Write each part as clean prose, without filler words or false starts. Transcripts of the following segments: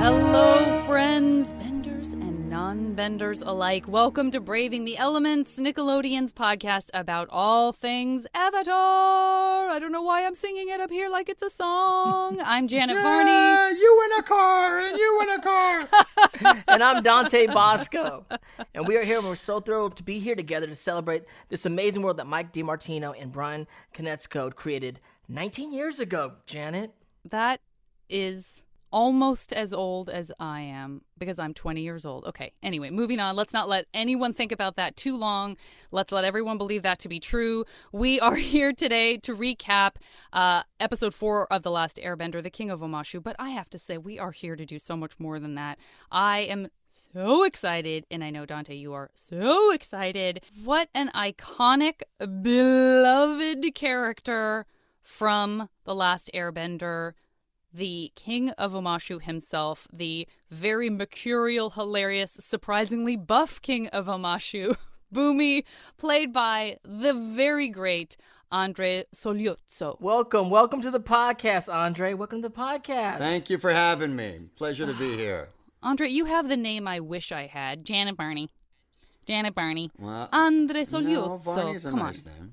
Hello, friends, benders and non-benders alike. Welcome to Braving the Elements, Nickelodeon's podcast about all things Avatar. I don't know why I'm singing it up here like it's a song. I'm Janet Varney. You in a car, and you in a car. And I'm Dante Bosco. And we are here, and we're so thrilled to be here together to celebrate this amazing world that Mike DiMartino and Brian Konietzko created 19 years ago, Janet. That is almost as old as I am, because I'm 20 years old. Okay, anyway, moving on. Let's not let anyone think about that too long. Let's let everyone believe that to be true. We are here today to recap episode 4 of The Last Airbender, The King of Omashu. But I have to say, we are here to do so much more than that. I am so excited, and I know, Dante, you are so excited. What an iconic, beloved character from The Last Airbender. The King of Omashu himself, the very mercurial, hilarious, surprisingly buff King of Omashu, Bumi, played by the very great Andre Sogliuzzo. Welcome. Welcome to the podcast, Andre. Welcome to the podcast. Thank you for having me. Pleasure to be here. Andre, you have the name I wish I had. Janet Varney. Janet Varney. Well, Andre Sogliuzzo. No, Varney's a nice name.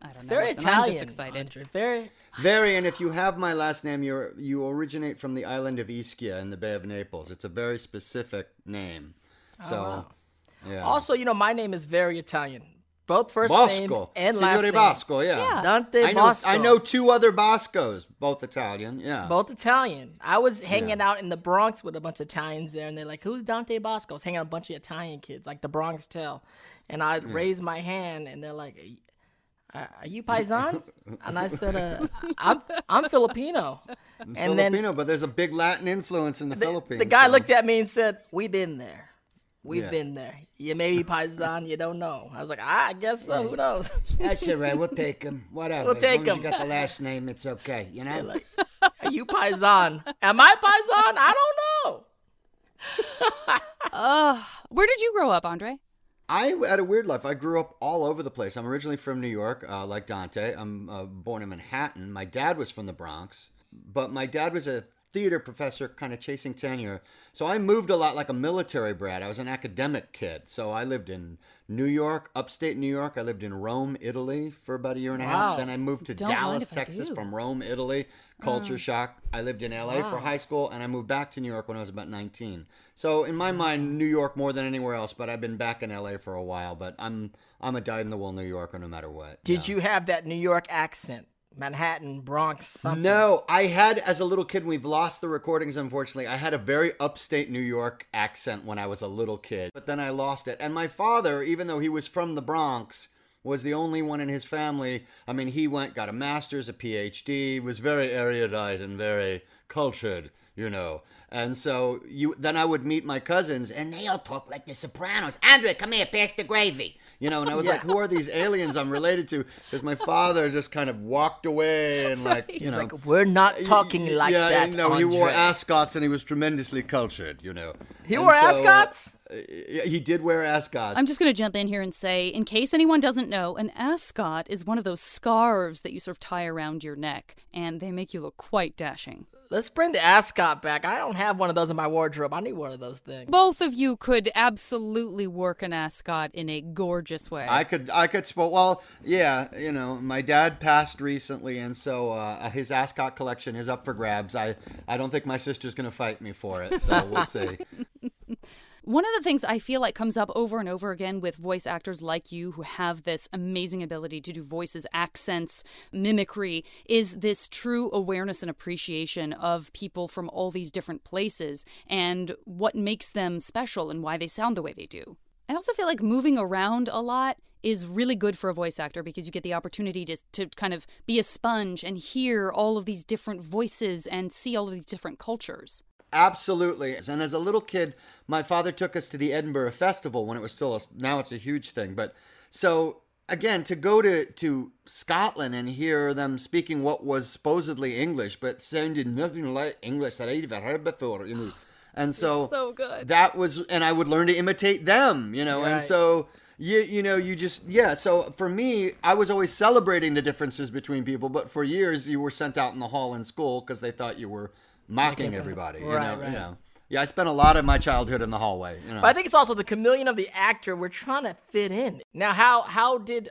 I don't know. It's very Italian. I'm just excited. Andre. Very, and if you have my last name, you originate from the island of Ischia in the Bay of Naples. It's a very specific name. So, wow. Yeah. Also, you know, my name is very Italian. Both first Bosco. Name and Signore last name. Bosco, yeah. Dante Bosco. I know two other Boscos, both Italian, yeah. Both Italian. I was hanging out in the Bronx with a bunch of Italians there, and they're like, who's Dante Bosco? I was hanging out with a bunch of Italian kids, like the Bronx Tale. And I raised my hand, and they're like, are you Paisan? And I said, I'm Filipino. I'm and Filipino, then, but there's a big Latin influence in the Philippines. The guy looked at me and said, we've been there. We've been there. You may be Paisan, you don't know. I was like, I guess so. Who knows? That's all right. We'll take him. Whatever. We'll take him. As long as you got the last name, it's okay. You know? Like, are you Paisan? Am I Paisan? I don't know. Where did you grow up, Andre? I had a weird life. I grew up all over the place. I'm originally from New York, like Dante. I'm born in Manhattan. My dad was from the Bronx, but my dad was a theater professor kind of chasing tenure. So I moved a lot like a military brat. I was an academic kid. So I lived in New York, upstate New York. I lived in Rome, Italy for about a year and a half. Then I moved to Dallas, Texas from Rome, Italy. Culture shock. I lived in LA for high school, and I moved back to New York when I was about 19. So in my mind, New York more than anywhere else, but I've been back in LA for a while, but I'm a dyed-in-the-wool New Yorker no matter what. Did you have that New York accent? Manhattan, Bronx, something? No, I had, as a little kid, we've lost the recordings, unfortunately. I had a very upstate New York accent when I was a little kid, but then I lost it. And my father, even though he was from the Bronx, was the only one in his family. I mean, he got a master's, a PhD, was very erudite and very cultured, you know. And so then I would meet my cousins, and they all talk like the Sopranos. Andre, come here, pass the gravy. You know, and I was like, who are these aliens I'm related to? Because my father just kind of walked away and like, you know. He's like, we're not talking like that, no, Andre. He wore ascots, and he was tremendously cultured, you know. He wore ascots? He did wear ascots. I'm just going to jump in here and say, in case anyone doesn't know, an ascot is one of those scarves that you sort of tie around your neck, and they make you look quite dashing. Let's bring the ascot back. I don't have one of those in my wardrobe. I need one of those things. Both of you could absolutely work an ascot in a gorgeous way. I could. Well, yeah, you know, my dad passed recently, and so his ascot collection is up for grabs. I don't think my sister's going to fight me for it, so we'll see. One of the things I feel like comes up over and over again with voice actors like you who have this amazing ability to do voices, accents, mimicry, is this true awareness and appreciation of people from all these different places and what makes them special and why they sound the way they do. I also feel like moving around a lot is really good for a voice actor because you get the opportunity to kind of be a sponge and hear all of these different voices and see all of these different cultures. Absolutely. And as a little kid, my father took us to the Edinburgh Festival when it was still now it's a huge thing. But so again, to go to Scotland and hear them speaking what was supposedly English, but sounded nothing like English that I'd even heard before, you know. And so, that was, and I would learn to imitate them, you know, and so So for me, I was always celebrating the differences between people, but for years you were sent out in the hall in school because they thought you were mocking everybody. Right. Yeah, I spent a lot of my childhood in the hallway. But I think it's also the chameleon of the actor. We're trying to fit in. Now, how did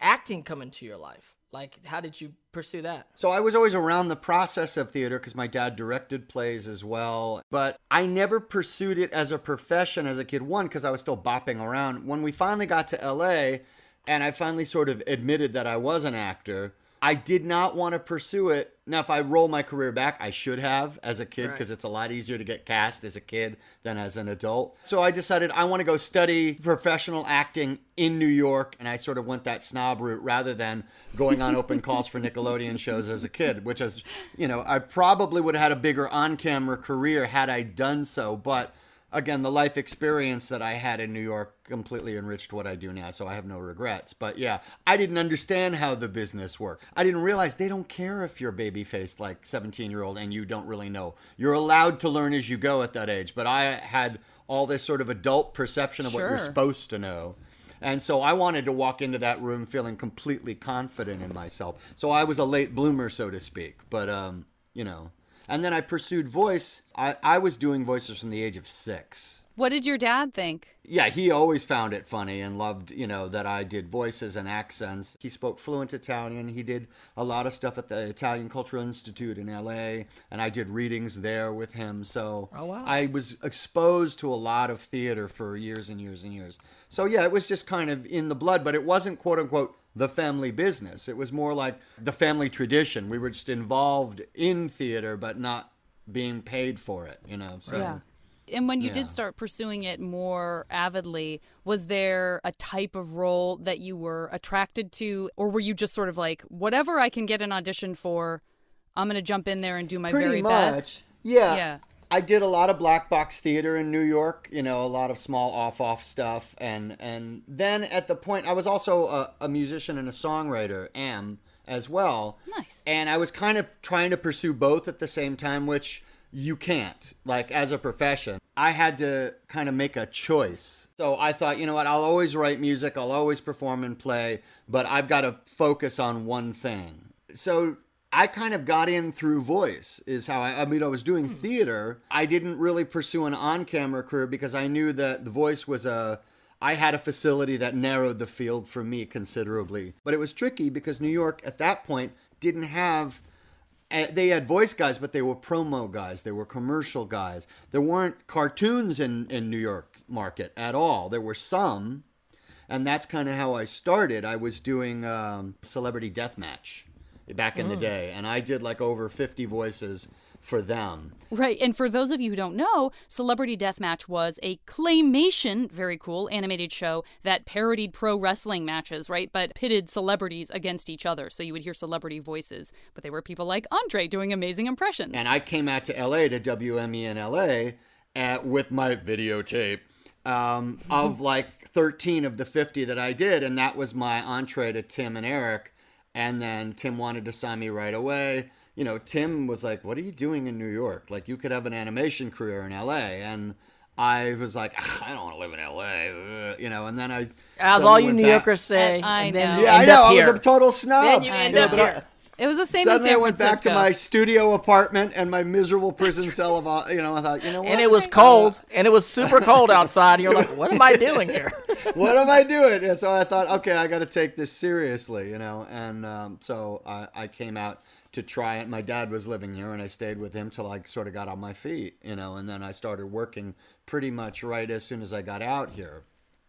acting come into your life? Like, how did you pursue that? So I was always around the process of theater because my dad directed plays as well. But I never pursued it as a profession as a kid, one, because I was still bopping around. When we finally got to L.A. and I finally sort of admitted that I was an actor, I did not want to pursue it. Now, if I roll my career back, I should have as a kid because it's a lot easier to get cast as a kid than as an adult. So I decided I want to go study professional acting in New York, and I sort of went that snob route rather than going on open calls for Nickelodeon shows as a kid, which is, you know, I probably would have had a bigger on-camera career had I done so, but again, the life experience that I had in New York completely enriched what I do now, so I have no regrets. But yeah, I didn't understand how the business worked. I didn't realize they don't care if you're baby-faced like 17-year-old and you don't really know. You're allowed to learn as you go at that age, but I had all this sort of adult perception of what you're supposed to know. And so I wanted to walk into that room feeling completely confident in myself. So I was a late bloomer, so to speak, but, you know. And then I pursued voice. I was doing voices from the age of 6. What did your dad think? Yeah, he always found it funny and loved, you know, that I did voices and accents. He spoke fluent Italian. He did a lot of stuff at the Italian Cultural Institute in LA, and I did readings there with him. So I was exposed to a lot of theater for years and years and years. So yeah, it was just kind of in the blood, but it wasn't quote unquote the family business. It was more like the family tradition. We were just involved in theater, but not being paid for it, you know? So. Yeah. And when you did start pursuing it more avidly, was there a type of role that you were attracted to? Or were you just sort of like, whatever I can get an audition for, I'm going to jump in there and do my best? Yeah. I did a lot of black box theater in New York, you know, a lot of small off-off stuff. And then at the point, I was also a musician and a songwriter, as well. Nice. And I was kind of trying to pursue both at the same time, which... you can't, like, as a profession. I had to kind of make a choice. So I thought, you know what, I'll always write music, I'll always perform and play, but I've got to focus on one thing. So I kind of got in through voice is how I was doing theater. I didn't really pursue an on-camera career because I knew that the voice was I had a facility that narrowed the field for me considerably. But it was tricky because New York at that point didn't have... They had voice guys, but they were promo guys. They were commercial guys. There weren't cartoons in New York market at all. There were some, and that's kind of how I started. I was doing Celebrity Deathmatch back in the day, and I did like over 50 voices for them. Right, and for those of you who don't know, Celebrity Deathmatch was a claymation, very cool, animated show that parodied pro wrestling matches, right? But pitted celebrities against each other. So you would hear celebrity voices, but they were people like Andre doing amazing impressions. And I came out to LA, to WME in LA, with my videotape of like 13 of the 50 that I did. And that was my entree to Tim and Eric. And then Tim wanted to sign me right away. You know, Tim was like, what are you doing in New York? Like, you could have an animation career in L.A. And I was like, I don't want to live in L.A., you know, and then I... As all you New Yorkers say. I know. Yeah, I know. I was a total snob. Then you end up here. It was the same as San Francisco. Suddenly I went back to my studio apartment and my miserable prison cell of, you know, I thought, you know what? And it was cold. And it was super cold outside. And you're like, what am I doing here? What am I doing? And so I thought, okay, I got to take this seriously, you know. And so I came out to try it. My dad was living here and I stayed with him till I sort of got on my feet, you know, and then I started working pretty much right as soon as I got out here.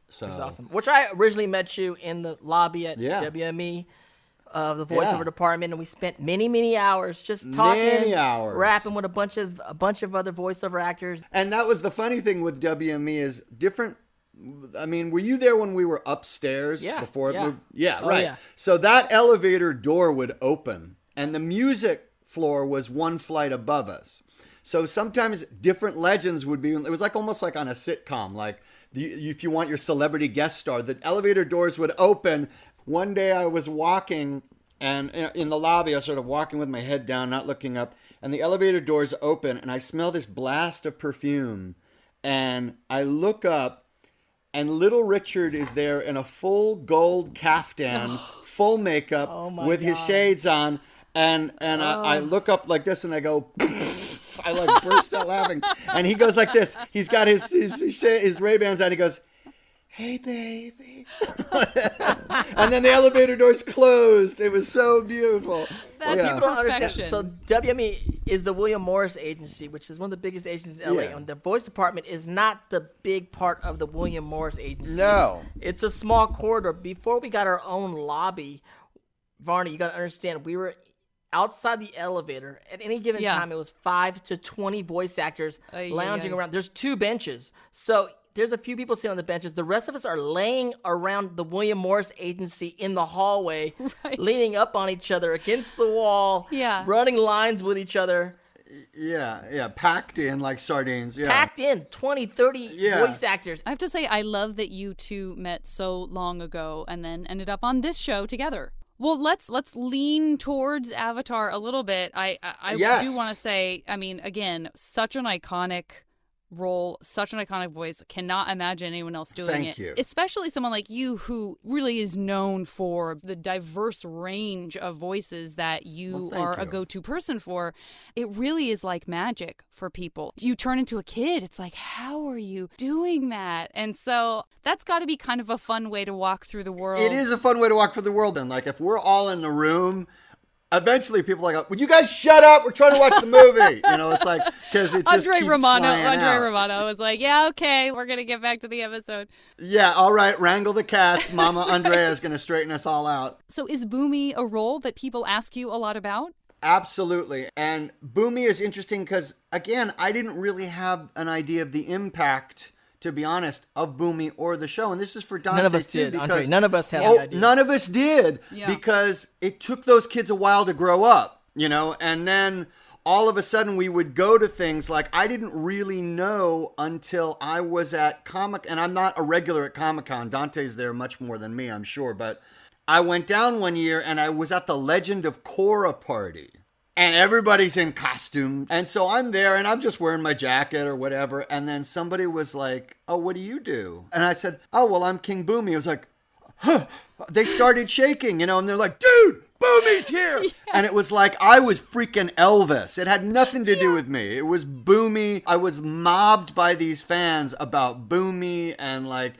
So that's awesome. Which I originally met you in the lobby at WME of the voiceover department, and we spent many hours just talking, rapping with a bunch of other voiceover actors. And that was the funny thing with WME is different. I mean, were you there when we were upstairs before it moved? Yeah, right. Oh, yeah. So that elevator door would open. And the music floor was one flight above us. So sometimes different legends would be, it was like almost like on a sitcom, like if you want your celebrity guest star, the elevator doors would open. One day I was walking and in the lobby, I was sort of walking with my head down, not looking up, and the elevator doors open and I smell this blast of perfume and I look up and little Richard is there in a full gold caftan, full makeup, with his shades on, and I look up like this and I go, I like burst out laughing, and he goes like this. He's got his Ray-Bans on. He goes, "Hey, baby," and then the elevator doors closed. It was so beautiful. That's people don't understand. So WME is the William Morris Agency, which is one of the biggest agencies in LA. Yeah. And the voice department is not the big part of the William Morris Agency. No, it's a small corridor. Before we got our own lobby, Varney, you got to understand, we were outside the elevator at any given time. It was 5 to 20 voice actors lounging around. There's two benches, so there's a few people sitting on the benches. The rest of us are laying around the William Morris Agency in the hallway, leaning up on each other against the wall, running lines with each other. Yeah, packed in like sardines. Yeah. Packed in, 20, 30 voice actors. I have to say, I love that you two met so long ago and then ended up on this show together. Well, let's lean towards Avatar a little bit. I do want to say, I mean, again, such an iconic role, such an iconic voice. Cannot imagine anyone else doing it. Thank you. Especially someone like you who really is known for the diverse range of voices that you are a go-to person for. It really is like magic for people. You turn into a kid. It's like, how are you doing that? And so that's got to be kind of a fun way to walk through the world. It is a fun way to walk through the world. And like if we're all in the room, eventually, people are like, "Would you guys shut up? We're trying to watch the movie." You know, it's like because it just keeps flying out. Andre Romano was like, "Yeah, okay, we're gonna get back to the episode." Yeah, all right, wrangle the cats, Mama Andrea is gonna straighten us all out. So, is Bumi a role that people ask you a lot about? Absolutely, and Bumi is interesting because again, I didn't really have an idea of the impact, to be honest, of Bumi or the show. And this is for Dante, none of us did, because Andre, none of us had an idea. None of us did, because it took those kids a while to grow up, you know? And then all of a sudden we would go to things like, I didn't really know until I was at Comic-Con, and I'm not a regular at Comic-Con. Dante's there much more than me, I'm sure. But I went down one year and I was at the Legend of Korra party. And everybody's in costume. And so I'm there and I'm just wearing my jacket or whatever. And then somebody was like, "Oh, what do you do?" And I said, "Oh, well, I'm King Bumi." It was like, huh. They started shaking, you know, and they're like, "Dude, Bumi's here." And it was like, I was freaking Elvis. It had nothing to do with me. It was Bumi. I was mobbed by these fans about Bumi and like,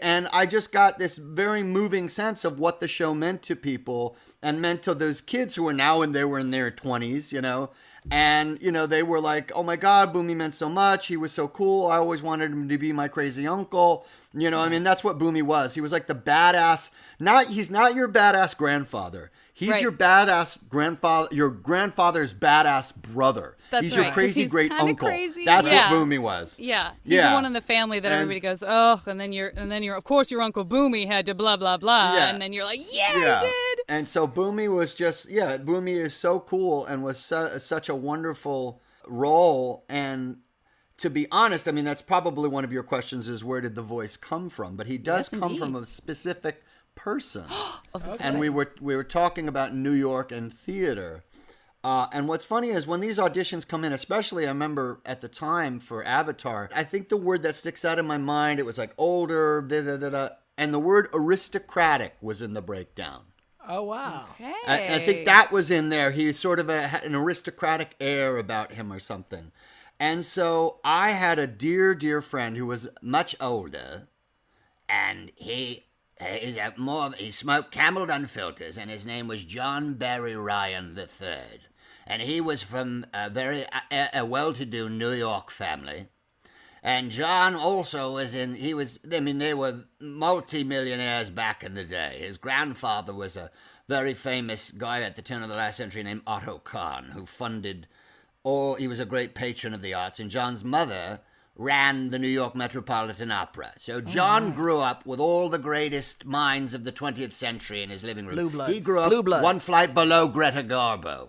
and I just got this very moving sense of what the show meant to people and meant to those kids who were now and they were in their 20s, you know, and, you know, they were like, "Oh my God, Bumi meant so much. He was so cool. I always wanted him to be my crazy uncle." You know, I mean, that's what Bumi was. He was like the badass, he's not your badass grandfather. He's your badass grandfather, your grandfather's badass brother. That's he's your crazy great uncle. Crazy. That's what Bumi was. Yeah. He's the one in the family that everybody goes, "Oh," and then you're of course your uncle Bumi had to blah blah blah. Yeah. And then you're like, "Yeah, he did." And so Bumi was just Bumi is so cool and was such a wonderful role. And to be honest, I mean, that's probably one of your questions is where did the voice come from? But he does come from a specific person. And we were talking about New York and theater. And what's funny is when these auditions come in, especially I remember at the time for Avatar, I think the word that sticks out in my mind, it was like older, and the word aristocratic was in the breakdown. Oh, wow. Okay. I think that was in there. He sort of had an aristocratic air about him or something. And so I had a dear, dear friend who was much older, and he smoked Camel Down filters, and his name was John Barry Ryan III. And he was from a very well-to-do New York family. And John also was they were multi-millionaires back in the day. His grandfather was a very famous guy at the turn of the last century named Otto Kahn, who he was a great patron of the arts. And John's mother ran the New York Metropolitan Opera. So John grew up with all the greatest minds of the 20th century in his living room. Blue Bloods. He grew up one flight below Greta Garbo.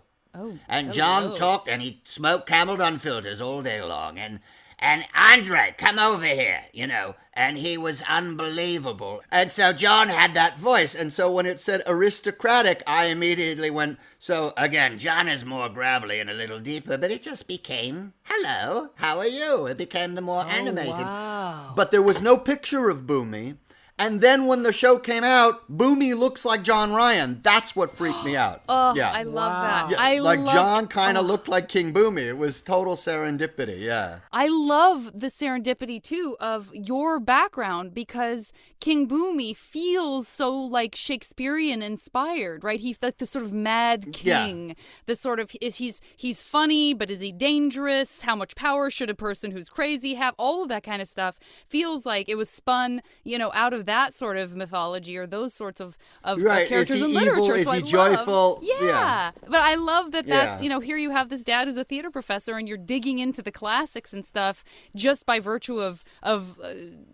And John talked, and he smoked Camel Down filters all day long. And and Andre, come over here, you know, and he was unbelievable. And so John had that voice, and so when it said aristocratic, I immediately went, so again, John is more gravelly and a little deeper, but it just became, hello, how are you? It became the more animated. Wow. But there was no picture of Bumi, and then when the show came out, Bumi looks like John Ryan. That's what freaked me out. Oh, yeah. I love that. Yeah, John kind of looked like King Bumi. It was total serendipity, yeah. I love the serendipity, too, of your background, because King Bumi feels so, like, Shakespearean-inspired, right? He's like the sort of mad king. Yeah. The sort of, he's funny, but is he dangerous? How much power should a person who's crazy have? All of that kind of stuff feels like it was spun, you know, out of that sort of mythology or those sorts of right. Characters in literature. Evil? So is he joyful? Yeah. But I love that that's, you know, here you have this dad who's a theater professor and you're digging into the classics and stuff just by virtue of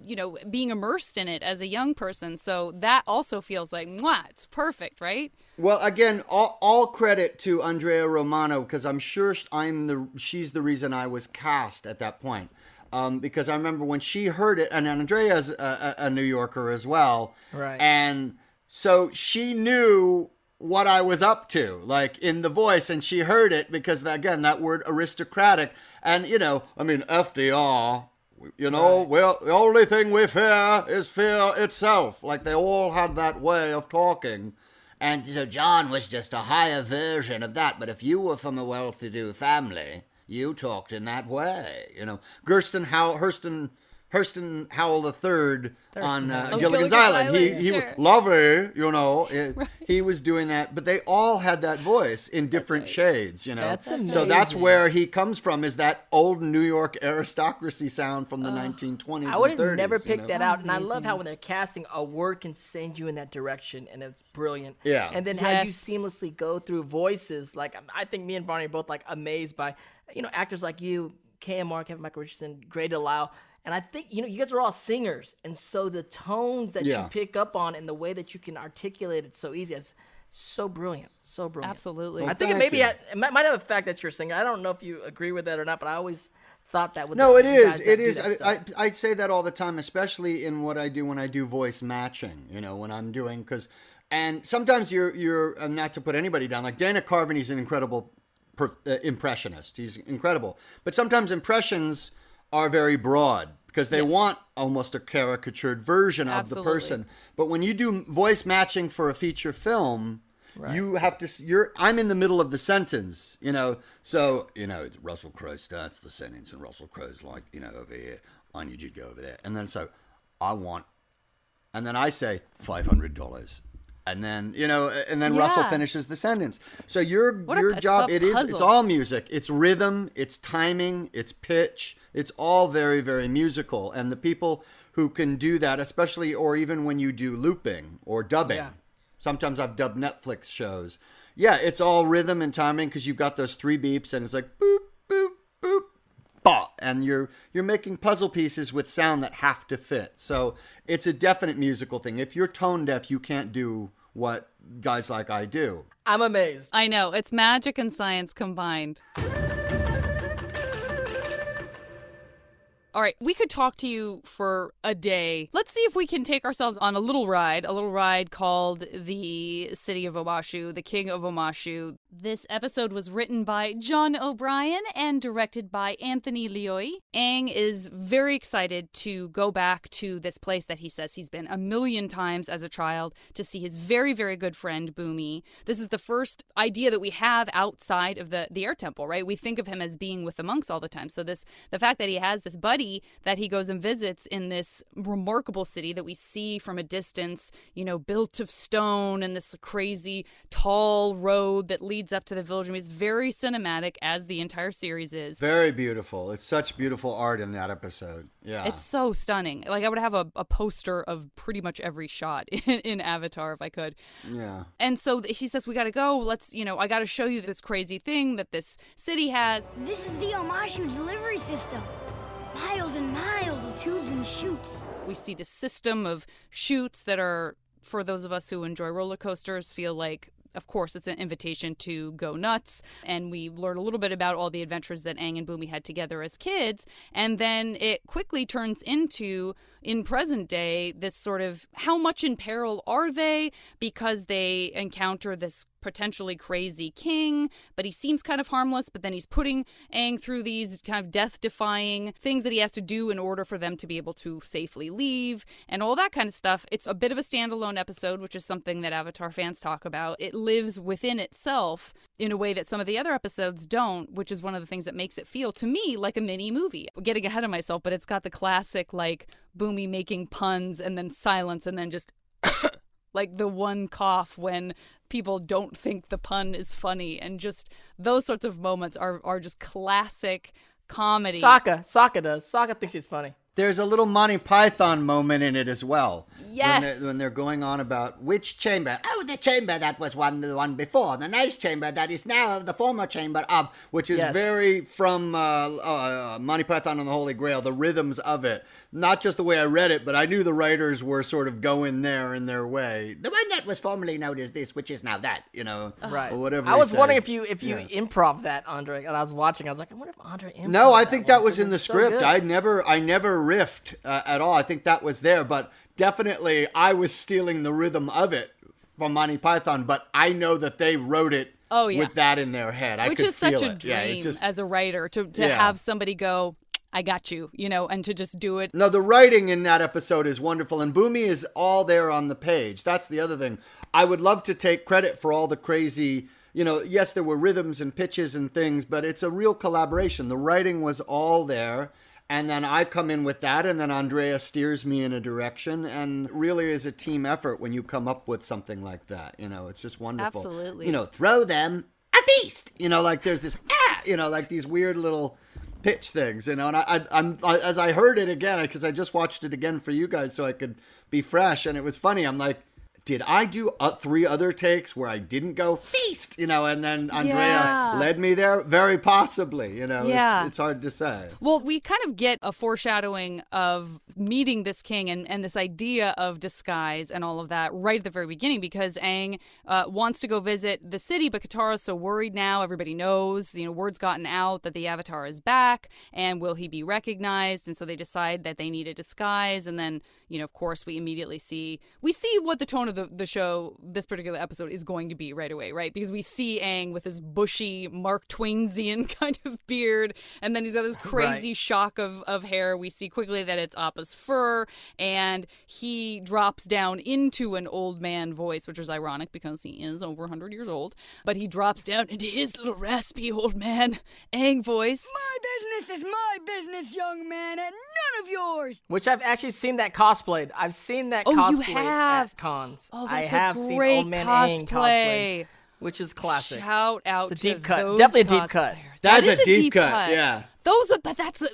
you know, being immersed in it as a young person. So that also feels like, mwah, it's perfect, right? Well, again, all credit to Andrea Romano, because I'm sure she's the reason I was cast at that point. Because I remember when she heard it, and Andrea's a New Yorker as well. Right. And so she knew what I was up to, like in the voice, and she heard it because, again, that word aristocratic. And, you know, I mean, FDR, you know, right. Well, the only thing we fear is fear itself. Like they all had that way of talking. And so John was just a higher version of that. But if you were from a well-to-do family, you talked in that way, you know. Hurston Howell III on Gilligan's Island. He sure. Lover, you know. Right. He was doing that, but they all had that voice in different shades, you know. That's so that's where he comes from, is that old New York aristocracy sound from the 1920s. I would have never picked that out, and I love how when they're casting, a word can send you in that direction, and it's brilliant. Yeah, and then how you seamlessly go through voices. Like I think me and Varney are both like amazed by, you know, actors like you, KMR, Kevin Michael Richardson, Gray DeLisle. And I think, you know, you guys are all singers. And so the tones that you pick up on and the way that you can articulate it so easy, it's so brilliant. So brilliant. Absolutely. Well, I think it might have a fact that you're a singer. I don't know if you agree with that or not, but I always thought that would. No, it is. I say that all the time, especially in what I do when I do voice matching, you know, when I'm doing, because, and sometimes you're not to put anybody down, like Dana Carvey's an incredible impressionist. He's incredible. But sometimes impressions are very broad because they want almost a caricatured version of the person. But when you do voice matching for a feature film, you have to, I'm in the middle of the sentence, you know? So, you know, Russell Crowe starts the sentence and Russell Crowe's like, you know, over here, I need you to go over there. And then so I want, and then I say $500. And then, you know, and then Russell finishes the sentence. So your job, it's all music. It's rhythm, it's timing, it's pitch. It's all very, very musical. And the people who can do that, especially, or even when you do looping or dubbing, sometimes I've dubbed Netflix shows. Yeah, it's all rhythm and timing because you've got those three beeps and it's like boop, boop, boop, bah. And you're making puzzle pieces with sound that have to fit. So it's a definite musical thing. If you're tone deaf, you can't do what guys like I do. I'm amazed. I know. It's magic and science combined. All right, we could talk to you for a day. Let's see if we can take ourselves on a little ride called The City of Omashu, The King of Omashu. This episode was written by John O'Brien and directed by Anthony Lioi. Aang is very excited to go back to this place that he says he's been 1,000,000 times as a child to see his very, very good friend, Bumi. This is the first idea that we have outside of the air temple, right? We think of him as being with the monks all the time. So the fact that he has this buddy that he goes and visits in this remarkable city that we see from a distance, you know, built of stone and this crazy tall road that leads up to the village. I mean, it's very cinematic, as the entire series is. Very beautiful. It's such beautiful art in that episode. Yeah. It's so stunning. Like, I would have a poster of pretty much every shot in Avatar if I could. Yeah. And so she says, we got to go. Let's, you know, I got to show you this crazy thing that this city has. This is the Omashu delivery system. Miles and miles of tubes and chutes. We see this system of chutes that are, for those of us who enjoy roller coasters, feel like Of course, it's an invitation to go nuts. And we learn a little bit about all the adventures that Aang and Bumi had together as kids. And then it quickly turns into, in present day, this sort of how much in peril are they, because they encounter this potentially crazy king, but he seems kind of harmless, but then he's putting Aang through these kind of death-defying things that he has to do in order for them to be able to safely leave and all that kind of stuff. It's a bit of a standalone episode, which is something that Avatar fans talk about. It lives within itself in a way that some of the other episodes don't, which is one of the things that makes it feel to me like a mini movie. I'm getting ahead of myself, but it's got the classic like Bumi making puns and then silence and then just like the one cough when people don't think the pun is funny, and just those sorts of moments are just classic comedy. Sokka does. Sokka thinks he's funny. There's a little Monty Python moment in it as well. Yes. When they're going on about which chamber. Oh, the chamber that was the one before. The nice chamber that is now of the former chamber of, which is very from Monty Python and the Holy Grail, the rhythms of it. Not just the way I read it, but I knew the writers were sort of going there in their way. The one that was formerly known as this, which is now that, you know. Right. Or whatever. I was wondering if you improv that, Andre. And I was watching. I was like, I wonder if Andre improv. No, I think that was in the script. I never riffed at all. I think that was there, but definitely I was stealing the rhythm of it from Monty Python, but I know that they wrote it with that in their head. Which I could is such a dream as a writer to have somebody go, I got you, you know, and to just do it. No, the writing in that episode is wonderful, and Bumi is all there on the page. That's the other thing. I would love to take credit for all the crazy, you know, yes, there were rhythms and pitches and things, but it's a real collaboration. The writing was all there. And then I come in with that, and then Andrea steers me in a direction, and really is a team effort when you come up with something like that. You know, it's just wonderful. Absolutely. You know, throw them a feast. You know, like there's this, you know, like these weird little pitch things, you know, and I'm as I heard it again, because I just watched it again for you guys so I could be fresh, and it was funny. I'm like, did I do 3 other takes where I didn't go feast, you know, and then Andrea led me there? Very possibly, you know, it's hard to say. Well, we kind of get a foreshadowing of meeting this king and this idea of disguise and all of that right at the very beginning, because Aang wants to go visit the city, but Katara's so worried now. Everybody knows, you know, word's gotten out that the Avatar is back, and will he be recognized? And so they decide that they need a disguise. And then, you know, of course, we immediately see, what the tone of the show, this particular episode, is going to be right away, right? Because we see Aang with his bushy Mark Twainsian kind of beard, and then he's got this crazy shock of hair. We see quickly that it's Appa's fur, and he drops down into an old man voice, which is ironic because he is over 100 years old, but he drops down into his little raspy old man Aang voice. My business is my business, young man, and none of yours. Which I've actually seen that cosplayed. I've seen that cosplayed at cons. Oh, that's a great Old Man Aang cosplay, which is classic. Shout out to those cosplayers. Definitely a deep cut. That's a deep cut. Yeah.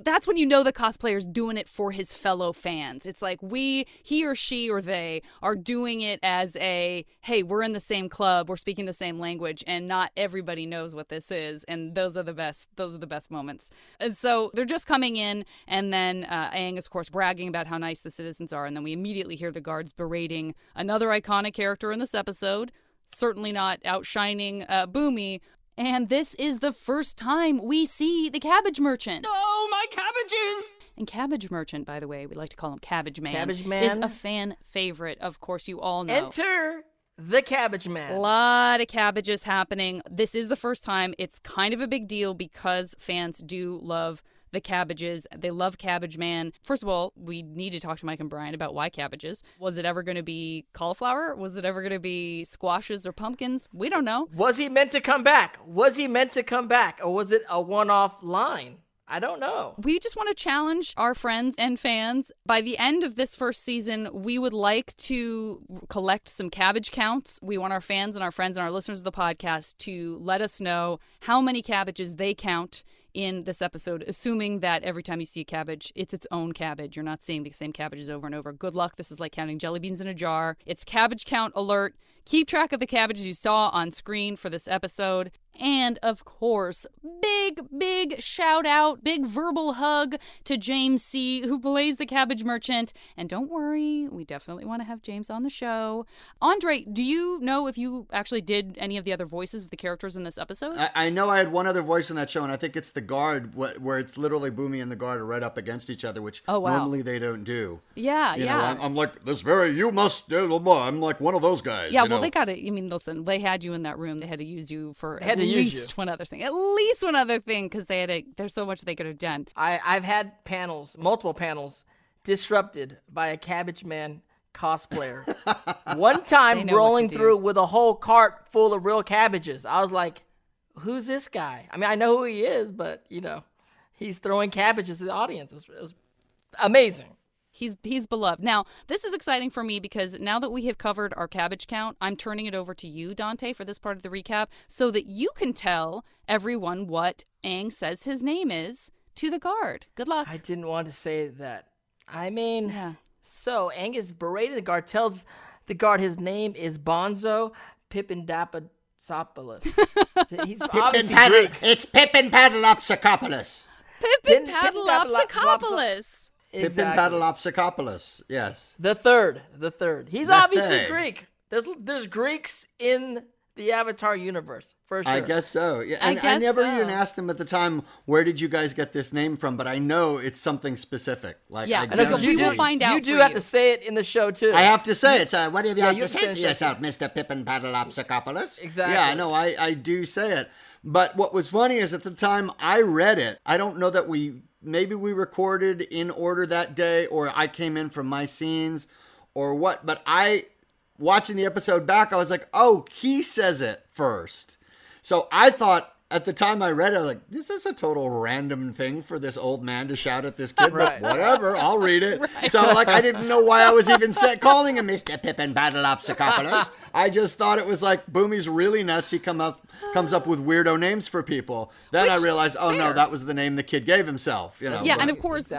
That's when you know the cosplayer's doing it for his fellow fans. It's like he or she or they are doing it as a, hey, we're in the same club, we're speaking the same language, and not everybody knows what this is. And those are the best moments. And so they're just coming in, and then Aang is, of course, bragging about how nice the citizens are, and then we immediately hear the guards berating another iconic character in this episode, certainly not outshining Bumi. And this is the first time we see the Cabbage Merchant. Oh, my cabbages! And Cabbage Merchant, by the way, we like to call him Cabbage Man. Cabbage Man is a fan favorite. Of course, you all know. Enter the Cabbage Man. A lot of cabbages happening. This is the first time. It's kind of a big deal because fans do love the cabbages. They love Cabbage Man. First of all, we need to talk to Mike and Brian about why cabbages. Was it ever going to be cauliflower? Was it ever going to be squashes or pumpkins? We don't know. Was he meant to come back? Or was it a one-off line? I don't know. We just want to challenge our friends and fans. By the end of this first season, we would like to collect some cabbage counts. We want our fans and our friends and our listeners of the podcast to let us know how many cabbages they count in this episode, assuming that every time you see a cabbage, it's its own cabbage. You're not seeing the same cabbages over and over. Good luck. This is like counting jelly beans in a jar. It's cabbage count alert. Keep track of the cabbages you saw on screen for this episode. And, of course, big big, big shout out, big verbal hug to James C., who plays the Cabbage Merchant. And don't worry, we definitely want to have James on the show. Andre, do you know if you actually did any of the other voices of the characters in this episode? I know I had one other voice in that show, and I think it's the guard, where it's literally Bumi and the guard are right up against each other, which normally they don't do. Yeah, you know, I'm like, this very, you must, I'm like one of those guys. Yeah, well, they got to, I mean, listen, they had you in that room. They had to use you for at least one other thing. At least one other thing, because they had a, there's so much they could have done. I've had panels, multiple panels, disrupted by a Cabbage Man cosplayer. One time rolling through with a whole cart full of real cabbages. I was like, who's this guy? I mean, I know who he is, but, you know, he's throwing cabbages to the audience. It was amazing. He's beloved. Now, this is exciting for me because now that we have covered our cabbage count, I'm turning it over to you, Dante, for this part of the recap so that you can tell everyone what Aang says his name is to the guard. Good luck. I didn't want to say that. I mean, So Aang is berated. The guard tells the guard his name is Bonzo Pippinpaddleopsicopolis. He's obviously Greek. It's Pippinpaddleopsicopolis. Pippinpaddleopsicopolis. Exactly. Pippinpaddleopsicopolis, yes. The third. He's the obviously third. Greek. There's Greeks in the Avatar universe, for sure. I guess so. Yeah, and I never even asked him at the time, where did you guys get this name from? But I know it's something specific. Like, yeah, we will find out. You do have to say it in the show, too. I have to say it. So what have you have to say to yourself, Mr. Pippinpaddleopsicopolis? Exactly. Yeah, no, I do say it. But what was funny is at the time I read it, I don't know that maybe we recorded in order that day, or I came in from my scenes or what, but watching the episode back, I was like, oh, he says it first. So I thought at the time I read it, I was like, this is a total random thing for this old man to shout at this kid, but whatever, I'll read it. Right. So like, I didn't know why I was even calling him Mr. Pippinpaddleopsicopolis. I just thought it was like, Bumi's really nuts. He comes up with weirdo names for people. Then I realized, no, that was the name the kid gave himself. You know. Yeah, and of course, May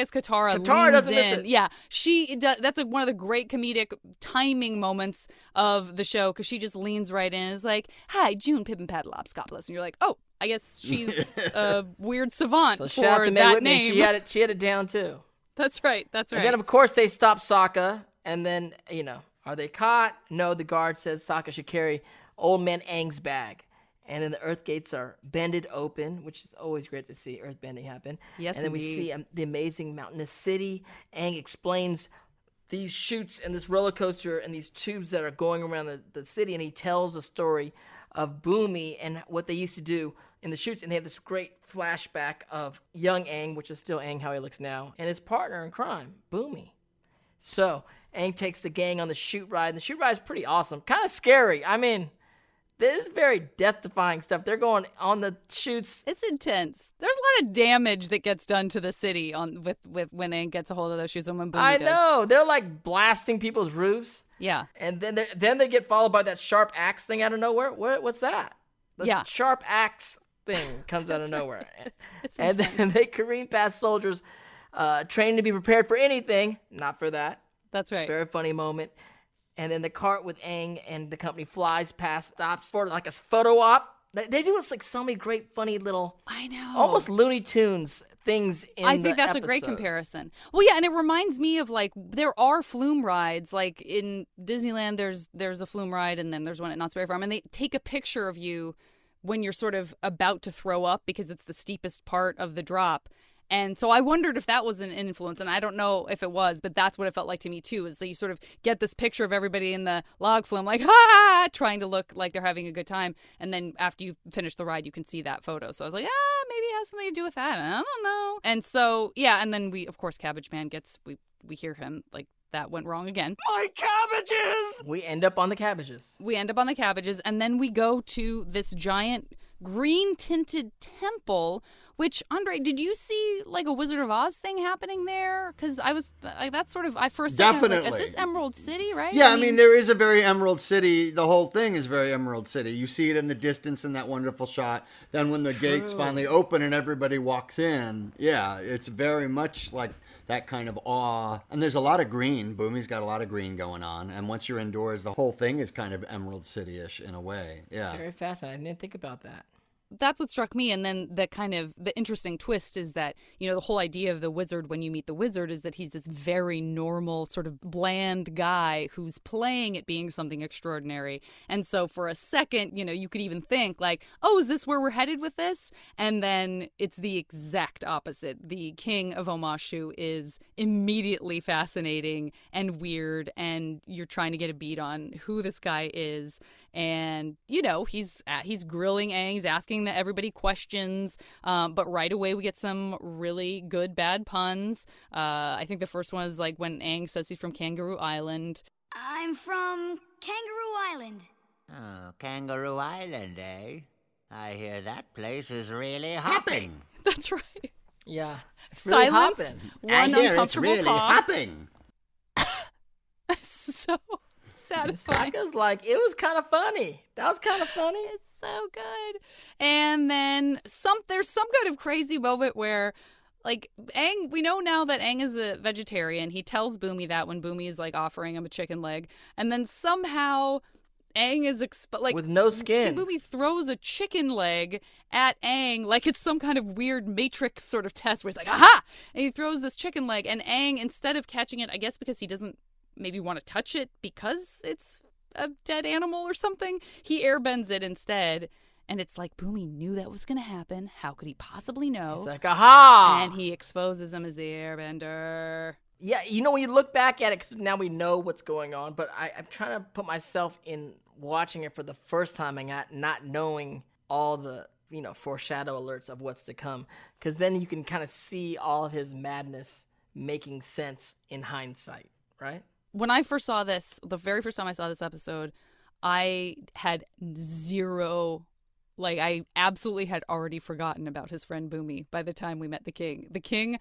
as Katara doesn't miss it. Yeah, she does. That's one of the great comedic timing moments of the show because she just leans right in and is like, "Hi, June Pippinpaddleopsicopolis," and you're like, "Oh, I guess she's a weird savant." So shout out to May Whitman. She had it down too. That's right. And then of course they stop Sokka, and then you know. Are they caught? No, the guard says Sokka should carry old man Aang's bag. And then the earth gates are bended open, which is always great to see earth bending happen. Yes, and then we see the amazing mountainous city. Aang explains these chutes and this roller coaster and these tubes that are going around the city. And he tells the story of Bumi and what they used to do in the chutes. And they have this great flashback of young Aang, which is still Aang, how he looks now, and his partner in crime, Bumi. So Aang takes the gang on the chute ride. And the chute ride is pretty awesome. Kind of scary. I mean, this is very death-defying stuff. They're going on the chutes. It's intense. There's a lot of damage that gets done to the city with when Aang gets a hold of those chutes and when Bumi does. I know. They're like blasting people's roofs. Yeah. And then they get followed by that sharp axe thing out of nowhere. What's that? The sharp axe thing comes out of nowhere. Right. And then they careen past soldiers trained to be prepared for anything. Not for that. That's right. Very funny moment. And then the cart with Aang and the company flies past, stops for like a photo op. They do us like so many great, funny little, almost Looney Tunes things in the episode. I think that's a great comparison. Well, yeah, and it reminds me of like there are flume rides. Like in Disneyland, there's a flume ride, and then there's one at Knott's Berry Farm, and they take a picture of you when you're sort of about to throw up because it's the steepest part of the drop. And so I wondered if that was an influence, and I don't know if it was, but that's what it felt like to me, too, is that you sort of get this picture of everybody in the log flume, like, ah, trying to look like they're having a good time. And then after you finish the ride, you can see that photo. So I was like, maybe it has something to do with that. I don't know. And so, yeah, and then of course, Cabbage Man we hear him, like, that went wrong again. My cabbages! We end up on the cabbages. And then we go to this giant green-tinted temple, which, Andre, did you see like a Wizard of Oz thing happening there? Because I was like, is this Emerald City, right? Yeah, I mean, there is a very Emerald City. The whole thing is very Emerald City. You see it in the distance in that wonderful shot. Then when the gates finally open and everybody walks in, yeah, it's very much like that kind of awe. And there's a lot of green. Bumi's got a lot of green going on. And once you're indoors, the whole thing is kind of Emerald City-ish in a way. Yeah. Very fascinating. I didn't think about that. that's what struck me. And then the kind of the interesting twist is that, you know, the whole idea of the wizard when you meet the wizard is that he's this very normal sort of bland guy who's playing at being something extraordinary. And so for a second, you know, you could even think like, oh, is this where we're headed with this? And then it's the exact opposite. The king of Omashu is immediately fascinating and weird, and you're trying to get a beat on who this guy is. And, you know, he's grilling Aang, he's asking that everybody questions, but right away we get some really good bad puns. I think the first one is like when Aang says he's from Kangaroo Island. I'm from Kangaroo Island. Oh, Kangaroo Island, eh? I hear that place is really hopping. That's right. Yeah. It's silence. Really hopping. One I hear it's really hopping. So satisfying. Sokka's like, it was kind of funny. That was kind of funny. It's so good. And then there's some kind of crazy moment where, like, Aang, we know now that Aang is a vegetarian. He tells Bumi that when Bumi is, like, offering him a chicken leg. And then somehow Aang is with no skin. Bumi throws a chicken leg at Aang like it's some kind of weird Matrix sort of test where he's like, aha! And he throws this chicken leg. And Aang, instead of catching it, I guess because he doesn't maybe want to touch it because it's a dead animal or something, he airbends it instead. And it's like, Bumi knew that was going to happen. How could he possibly know? He's like, aha! And he exposes him as the airbender. Yeah, you know, when you look back at it, because now we know what's going on, but I'm trying to put myself in watching it for the first time and not knowing all the, you know, foreshadow alerts of what's to come. Because then you can kind of see all of his madness making sense in hindsight, right? When I first saw this, the very first time I saw this episode, I had zero, like, I absolutely had already forgotten about his friend Bumi by the time we met the king. The king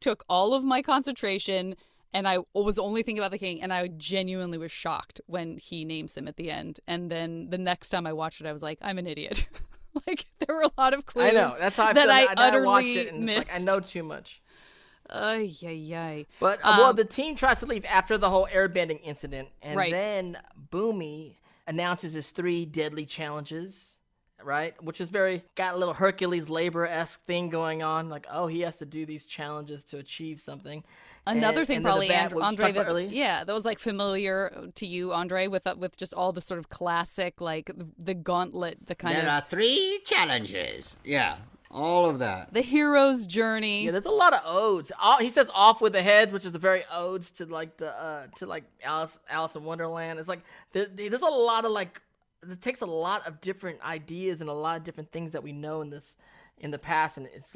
took all of my concentration, and I was only thinking about the king, and I genuinely was shocked when he names him at the end. And then the next time I watched it, I was like, I'm an idiot. Like, there were a lot of clues. I know, that's how I feel. I watch it, and it's like, I know too much. But well, the team tries to leave after the whole airbending incident, and right. Then Bumi announces his 3 deadly challenges, right? Which is got a little Hercules labor-esque thing going on. Like, oh, he has to do these challenges to achieve something. Another thing probably, Andre, that was like familiar to you, Andre, with just all the sort of classic, like the gauntlet, the kind of... There are 3 challenges. Yeah. All of that. The hero's journey. Yeah, there's a lot of odes. He says "off with the heads," which is a very odes to like the Alice in Wonderland. It's like there's a lot of like. It takes a lot of different ideas and a lot of different things that we know in the past, and it's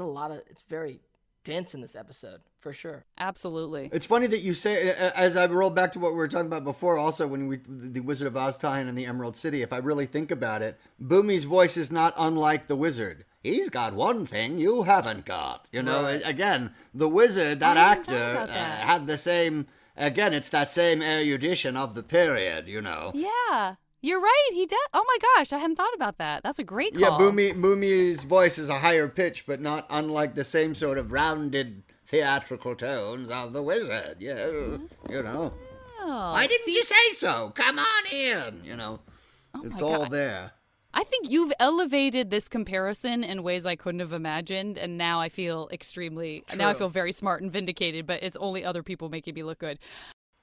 very dense in this episode for sure. Absolutely. It's funny that you say, as I roll back to what we were talking about before. Also, when the Wizard of Oz tie-in and the Emerald City, if I really think about it, Bumi's voice is not unlike the wizard. He's got one thing you haven't got. You know, right. Again, the wizard, that actor, had the same, again, it's that same erudition of the period, you know. Yeah, you're right. He does. Oh my gosh, I hadn't thought about that. That's a great call. Yeah, Bumi's voice is a higher pitch, but not unlike the same sort of rounded theatrical tones of the wizard. Yeah, you know. Oh, why didn't you say so? Come on in, you know. Oh, it's all God. There. I think you've elevated this comparison in ways I couldn't have imagined, and now I feel now I feel very smart and vindicated, but it's only other people making me look good.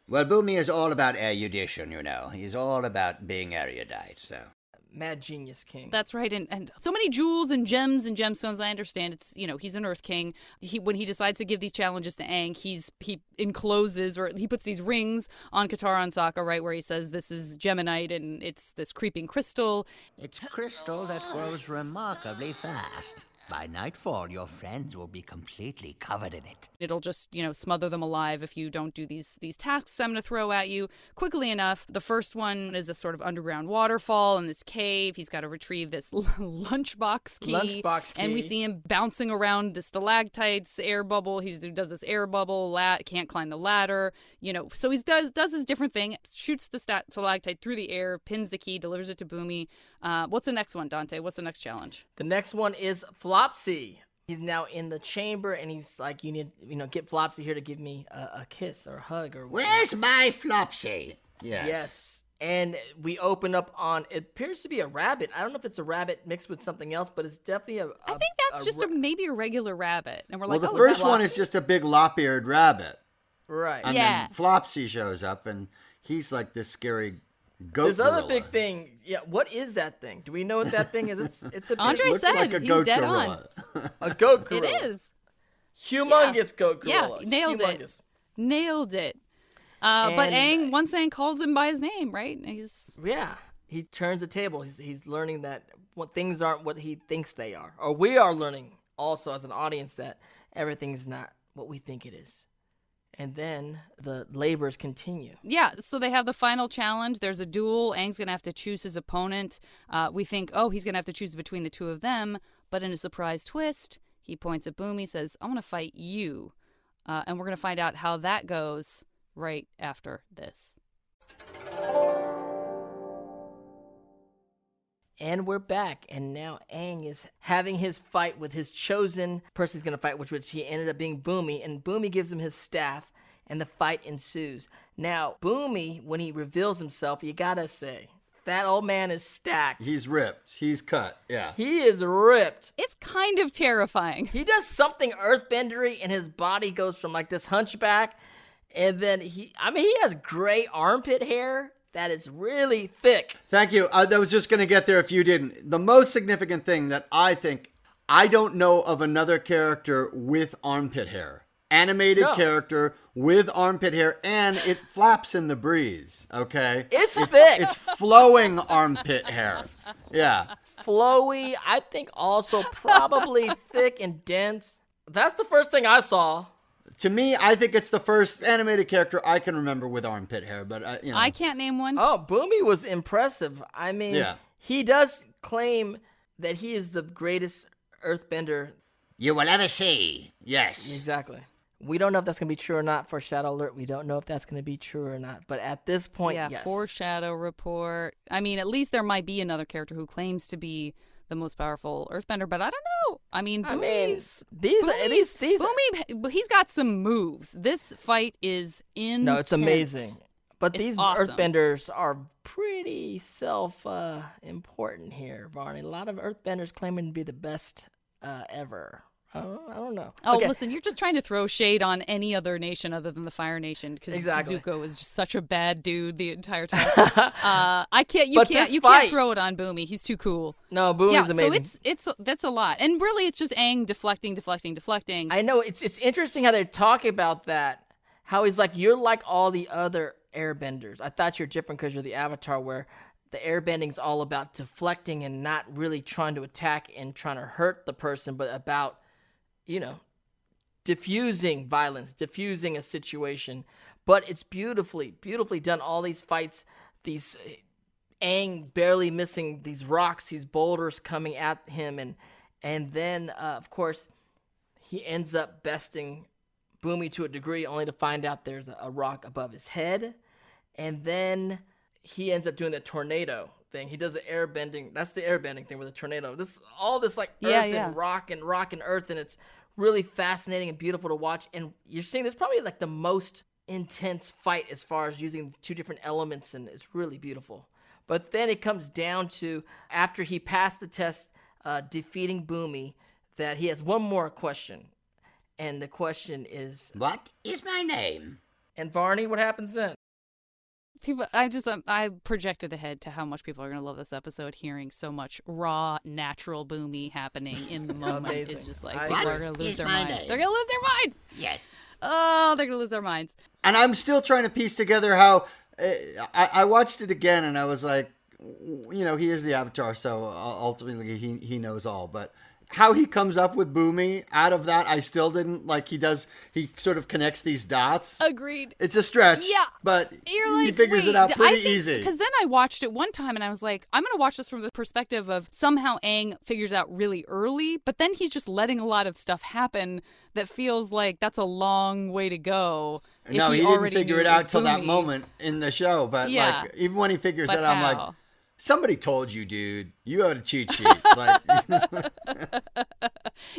Well, Bumi is all about erudition, you know. He's all about being erudite, so. Mad genius king. That's right, and so many jewels and gems and gemstones. I understand it's, you know, he's an earth king. When he decides to give these challenges to Aang, he encloses, or he puts these rings on Katara and Sokka, right, where he says this is Geminite and it's this creeping crystal. It's crystal that grows remarkably fast. By nightfall, your friends will be completely covered in it. It'll just, you know, smother them alive if you don't do these tasks I'm going to throw at you quickly enough. The first one is a sort of underground waterfall in this cave. He's got to retrieve this lunchbox key. And we see him bouncing around the stalactites, air bubble. He does this air bubble, can't climb the ladder, you know. So he does this different thing, shoots the stalactite through the air, pins the key, delivers it to Bumi. What's the next one, Dante? What's the next challenge? The next one is Flopsy. He's now in the chamber, and he's like, you need, you know, get Flopsy here to give me a kiss or a hug or whatever. Where's my Flopsy? Yes. And we open up on, it appears to be a rabbit. I don't know if it's a rabbit mixed with something else, but it's definitely a... I think that's just maybe a regular rabbit. And we're like, well, the first one is just a big lop-eared rabbit. Right. And then Flopsy shows up, and he's like this scary goat This gorilla. Other big thing. Yeah, what is that thing? Do we know what that thing is? It's a big... Andre said it looks like a goat gorilla. A goat gorilla. It is. Humongous goat gorilla. Yeah, nailed it. Nailed it. But Aang, once Aang calls him by his name, right? He turns the table. He's learning that things aren't what he thinks they are. Or we are learning also as an audience that everything's not what we think it is. And then the labors continue. Yeah, so they have the final challenge. There's a duel. Aang's going to have to choose his opponent. We think, he's going to have to choose between the two of them. But in a surprise twist, he points at Bumi, says, I want to fight you. And we're going to find out how that goes right after this. And we're back, and now Aang is having his fight with his chosen person he's going to fight, which he ended up being Bumi, and Bumi gives him his staff, and the fight ensues. Now, Bumi, when he reveals himself, you gotta say, that old man is stacked. He's ripped. He's cut. Yeah. He is ripped. It's kind of terrifying. He does something earthbendery, and his body goes from like this hunchback. And then he has gray armpit hair that is really thick. Thank you. I was just going to get there if you didn't. The most significant thing that I don't know of another character with armpit hair. Animated character with armpit hair, and it flaps in the breeze, okay? It's thick. It's flowing armpit hair. Yeah. Flowy, I think also probably thick and dense. That's the first thing I saw. To me, I think it's the first animated character I can remember with armpit hair, but I can't name one. Oh, Bumi was impressive. I mean, he does claim that he is the greatest earthbender you will ever see. Yes. Exactly. We don't know if that's going to be true or not. Foreshadow alert. We don't know if that's going to be true or not. But at this point, yes. Foreshadow report. I mean, at least there might be another character who claims to be the most powerful earthbender, but I don't know. I mean, Bumi, he's got some moves. This fight is intense. No, it's amazing. But it's awesome. Earthbenders are pretty self-important here, Varney. A lot of earthbenders claiming to be the best ever. I don't know. Oh, okay. Listen, you're just trying to throw shade on any other nation other than the Fire Nation because Zuko was just such a bad dude the entire time. You can't throw it on Bumi. He's too cool. No, Bumi's amazing. So it's that's a lot, and really it's just Aang deflecting. I know it's interesting how they talk about that. How he's like, you're like all the other Airbenders. I thought you're different because you're the Avatar, where the airbending's all about deflecting and not really trying to attack and trying to hurt the person, but about diffusing violence, diffusing a situation. But it's beautifully done. All these fights, these Aang barely missing these rocks, these boulders coming at him. And then, of course, he ends up besting Bumi to a degree, only to find out there's a rock above his head. And then he ends up doing the tornado thing. He does the airbending. That's the airbending thing with a tornado. This rock and earth, and it's really fascinating and beautiful to watch. And you're seeing this probably like the most intense fight as far as using two different elements, and it's really beautiful. But then it comes down to, after he passed the test, defeating Bumi, that he has one more question, and the question is, what is my name? And Varney, what happens then? People, I projected ahead to how much people are going to love this episode, hearing so much raw, natural Bumi happening in the moment. Amazing. It's just like, people are going to lose their minds. They're going to lose their minds! Yes. Oh, they're going to lose their minds. And I'm still trying to piece together how, I watched it again and I was like, he is the Avatar, so ultimately he knows all, but how he comes up with Bumi out of that, I still didn't like. He sort of connects these dots. Agreed. It's a stretch. Yeah. But he figures it out pretty easy. Because then I watched it one time and I was like, I'm going to watch this from the perspective of somehow Aang figures out really early, but then he's just letting a lot of stuff happen that feels like that's a long way to go. No, he didn't figure it out till that moment in the show. But even when he figures it out, I'm like, somebody told you, dude. You had a cheat sheet.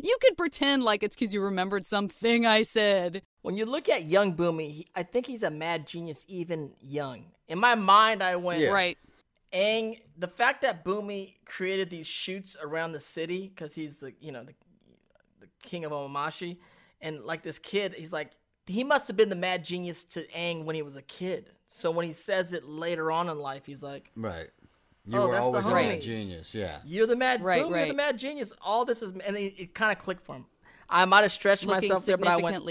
You could pretend like it's because you remembered something I said. When you look at young Bumi, I think he's a mad genius even young. In my mind, I went, right. And the fact that Bumi created these shoots around the city, because he's the king of Omashu, and like this kid, he's like, he must have been the mad genius to Aang when he was a kid. So when he says it later on in life, he's like, right. You were always the mad genius, yeah. You're the mad Bumi, you're the mad genius. All this is, and it kind of clicked for him. I might have stretched myself there, but I went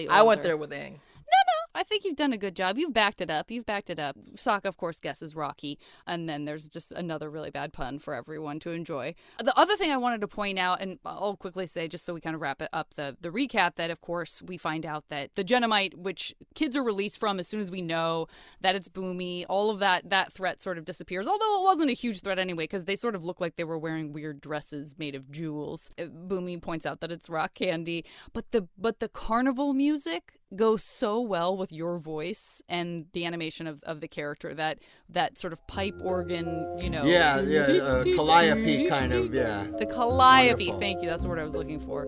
there with Aang. No, I think you've done a good job. You've backed it up. Sokka, of course, guesses Rocky. And then there's just another really bad pun for everyone to enjoy. The other thing I wanted to point out, and I'll quickly say, just so we kind of wrap it up, the recap, that, of course, we find out that the Geminite, which kids are released from as soon as we know that it's Bumi, all of that threat sort of disappears, although it wasn't a huge threat anyway, because they sort of look like they were wearing weird dresses made of jewels. Bumi points out that it's rock candy. But the carnival music goes so well with your voice and the animation of the character, that sort of pipe organ, calliope kind of, yeah. The calliope, thank you, that's the word I was looking for,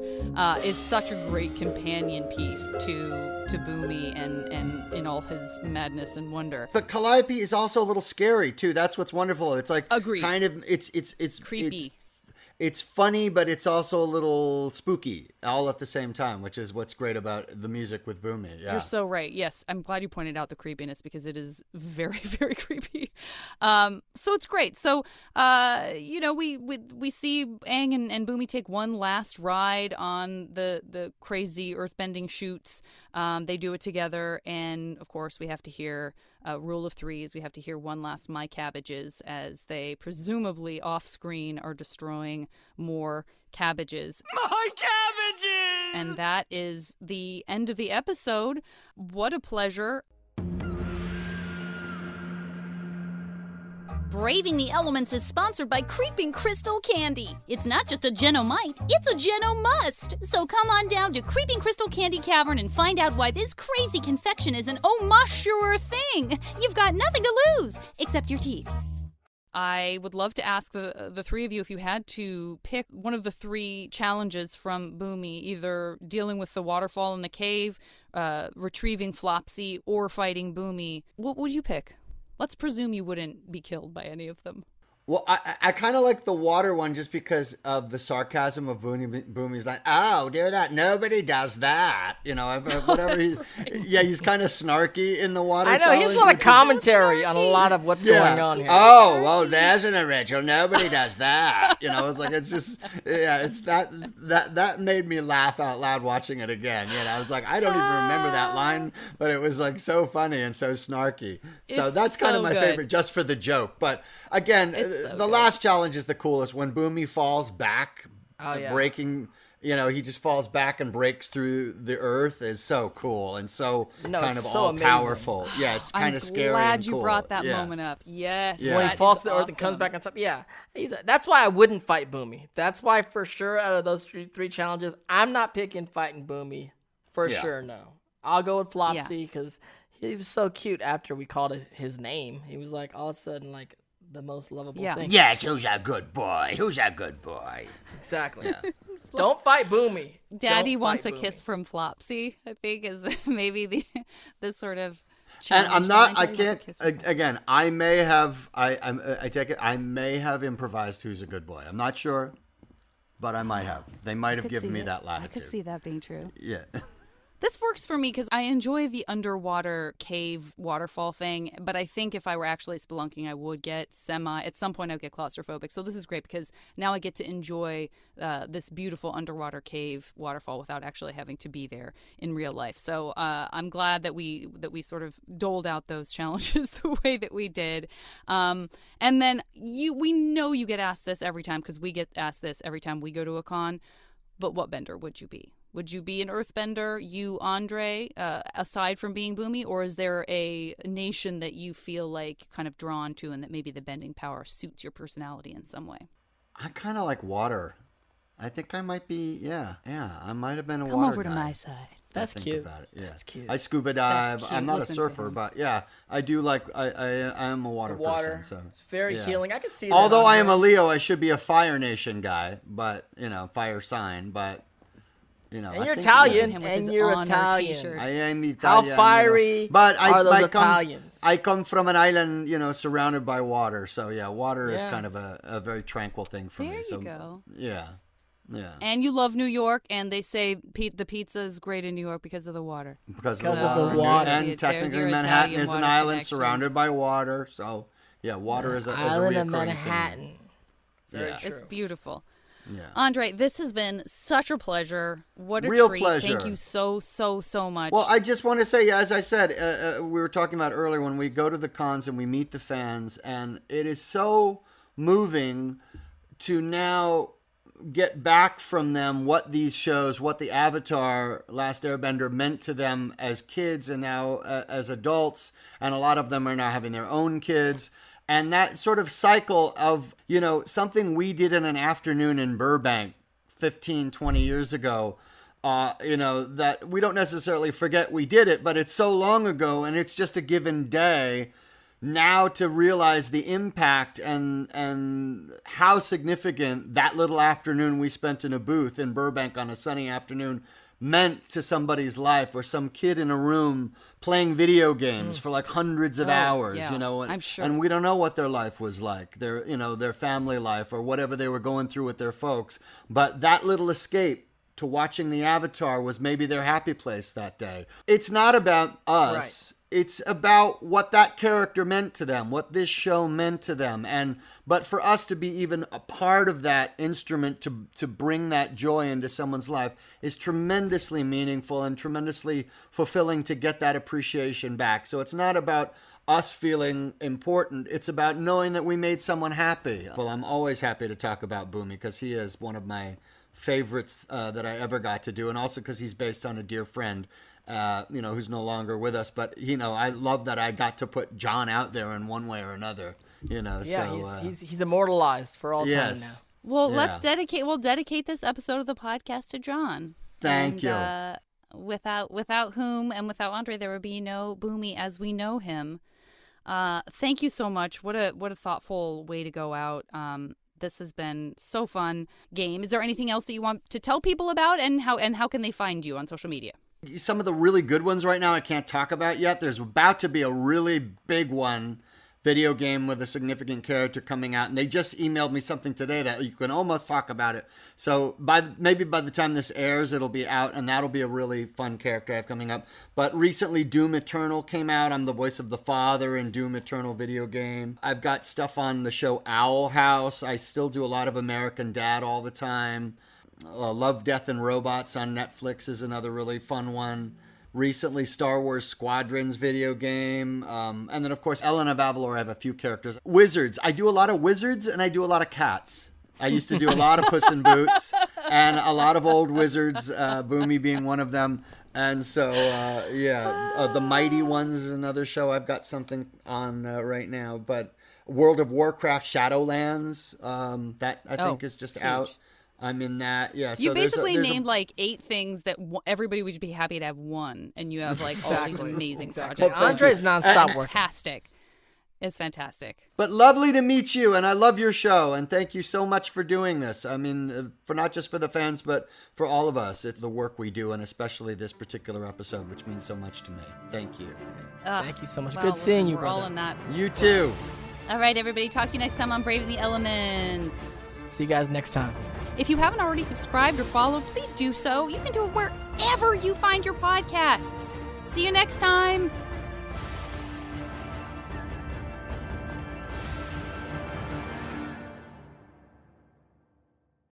is such a great companion piece to Bumi and in all his madness and wonder. But calliope is also a little scary too. That's what's wonderful. It's like kind of it's creepy. It's funny, but it's also a little spooky all at the same time, which is what's great about the music with Bumi. Yeah. You're so right. Yes. I'm glad you pointed out the creepiness, because it is very, very creepy. So it's great. So, we see Aang and Bumi take one last ride on the crazy earthbending chutes. They do it together. And, of course, we have to hear Rule of Threes. We have to hear one last My Cabbages as they presumably off screen are destroying more cabbages. My cabbages! And that is the end of the episode. What a pleasure. Braving the Elements is sponsored by Creeping Crystal Candy. It's not just a Genomite, it's a Genomust. So come on down to Creeping Crystal Candy Cavern and find out why this crazy confection is an Omashu thing. You've got nothing to lose, except your teeth. I would love to ask the three of you, if you had to pick one of the three challenges from Bumi, either dealing with the waterfall in the cave, retrieving Flopsy, or fighting Bumi, what would you pick? Let's presume you wouldn't be killed by any of them. Well, I kind of like the water one just because of the sarcasm of Bumi's like, oh, do that. Nobody does that. You know, whatever. He's kind of snarky in the water. I know, he has a lot of commentary on a lot of what's going on here. Oh, well, there's an original. Nobody does that. You know, it's like, it's just, yeah, it's that made me laugh out loud watching it again. You know, I was like, I don't even remember that line, but it was like so funny and so snarky. So that's kind of my favorite, just for the joke. But again, the last challenge is the coolest, when Bumi falls back, breaking, he just falls back and breaks through the earth, is so cool and amazing. Powerful. Yeah, it's kind of scary. I'm glad you brought that moment up. Yes. Yeah. When he falls to the earth and comes back on top. Yeah. That's why I wouldn't fight Bumi. That's why for sure out of those three challenges, I'm not picking fighting Bumi. For sure, no. I'll go with Flopsy because he was so cute after we called his name. He was like all of a sudden like the most lovable thing. Yes, who's a good boy? Who's a good boy? Exactly. Yeah. Don't fight Bumi. Daddy wants a kiss from Flopsy, I think, is maybe the sort of challenge. And I may have improvised who's a good boy. I'm not sure, but I might have. They might have given me that latitude. I could see that being true. Yeah. This works for me because I enjoy the underwater cave waterfall thing, but I think if I were actually spelunking, I would get at some point I would get claustrophobic. So this is great because now I get to enjoy this beautiful underwater cave waterfall without actually having to be there in real life. So I'm glad that we sort of doled out those challenges the way that we did. And then we know you get asked this every time because we get asked this every time we go to a con, but what bender would you be? Would you be an earthbender, you, Andre, aside from being Bumi, or is there a nation that you feel like kind of drawn to and that maybe the bending power suits your personality in some way? I kind of like water. I think I might be, I might have been a water guy. Come over to my side. That's cute. About it. Yeah. That's cute. I scuba dive. I'm not a surfer, but I do like, I am a water person. So. It's very healing. I can see that. Although I am a Leo, I should be a fire nation guy, but, fire sign, but... You know, and you're Italian. And you're Italian. I am Italian. How fiery are those Italians? I come from an island, you know, surrounded by water. So, yeah, water is kind of a very tranquil thing for me. So, yeah. Yeah. And you love New York, and they say the pizza is great in New York because of the water. Because of the water. And technically Manhattan is an island surrounded by water. So, yeah, water is a island of Manhattan. Yeah. It's beautiful. Yeah. Andre, this has been such a pleasure. What a real treat. Pleasure. Thank you so, so, so much. Well, I just want to say, as I said, we were talking about earlier, when we go to the cons and we meet the fans, and it is so moving to now get back from them what these shows, what the Avatar Last Airbender meant to them as kids and now as adults. And a lot of them are now having their own kids. And that sort of cycle of, you know, something we did in an afternoon in Burbank 15, 20 years ago, you know, that we don't necessarily forget we did it, but it's so long ago and it's just a given day now to realize the impact and how significant that little afternoon we spent in a booth in Burbank on a sunny afternoon meant to somebody's life, or some kid in a room playing video games for like hundreds of hours, you know, and, I'm sure. And we don't know what their life was like, their, you know, their family life or whatever they were going through with their folks. But that little escape to watching the Avatar was maybe their happy place that day. It's not about us. Right. It's about what that character meant to them, what this show meant to them. And, but for us to be even a part of that instrument to bring that joy into someone's life is tremendously meaningful and tremendously fulfilling to get that appreciation back. So it's not about us feeling important. It's about knowing that we made someone happy. Well, I'm always happy to talk about Bumi because he is one of my favorites that I ever got to do. And also because he's based on a dear friend, you know, who's no longer with us, but you know, I love that I got to put John out there in one way or another, you know. Yeah, so, he's immortalized for all time now. Well, we'll dedicate this episode of the podcast to John. Thank you. Without whom and without Andre, there would be no Bumi as we know him. Thank you so much. What a thoughtful way to go out. This has been so fun. Is there anything else that you want to tell people about, and how can they find you on social media? Some of the really good ones right now I can't talk about yet. There's about to be a really big one, video game with a significant character coming out. And they just emailed me something today that you can almost talk about it. So maybe by the time this airs, it'll be out. And that'll be a really fun character I have coming up. But recently, Doom Eternal came out. I'm the voice of the father in Doom Eternal video game. I've got stuff on the show Owl House. I still do a lot of American Dad all the time. Love, Death, and Robots on Netflix is another really fun one. Recently, Star Wars Squadrons video game. And then, of course, Ellen of Avalor, I have a few characters. Wizards. I do a lot of wizards, and I do a lot of cats. I used to do a lot of Puss in Boots and a lot of old wizards, Bumi being one of them. And so, The Mighty Ones is another show I've got something on right now. But World of Warcraft Shadowlands, that I think is just out. I'm in that. Yeah. So you basically named like 8 things that everybody would be happy to have one. And you have like all these amazing projects. Andre's nonstop work. Fantastic. It's fantastic. But lovely to meet you. And I love your show. And thank you so much for doing this. I mean, for not just for the fans, but for all of us. It's the work we do. And especially this particular episode, which means so much to me. Thank you. Thank you so much. Good seeing you, brother. We're all in that. You too. All right, everybody. Talk to you next time on Braving the Elements. See you guys next time. If you haven't already subscribed or followed, please do so. You can do it wherever you find your podcasts. See you next time.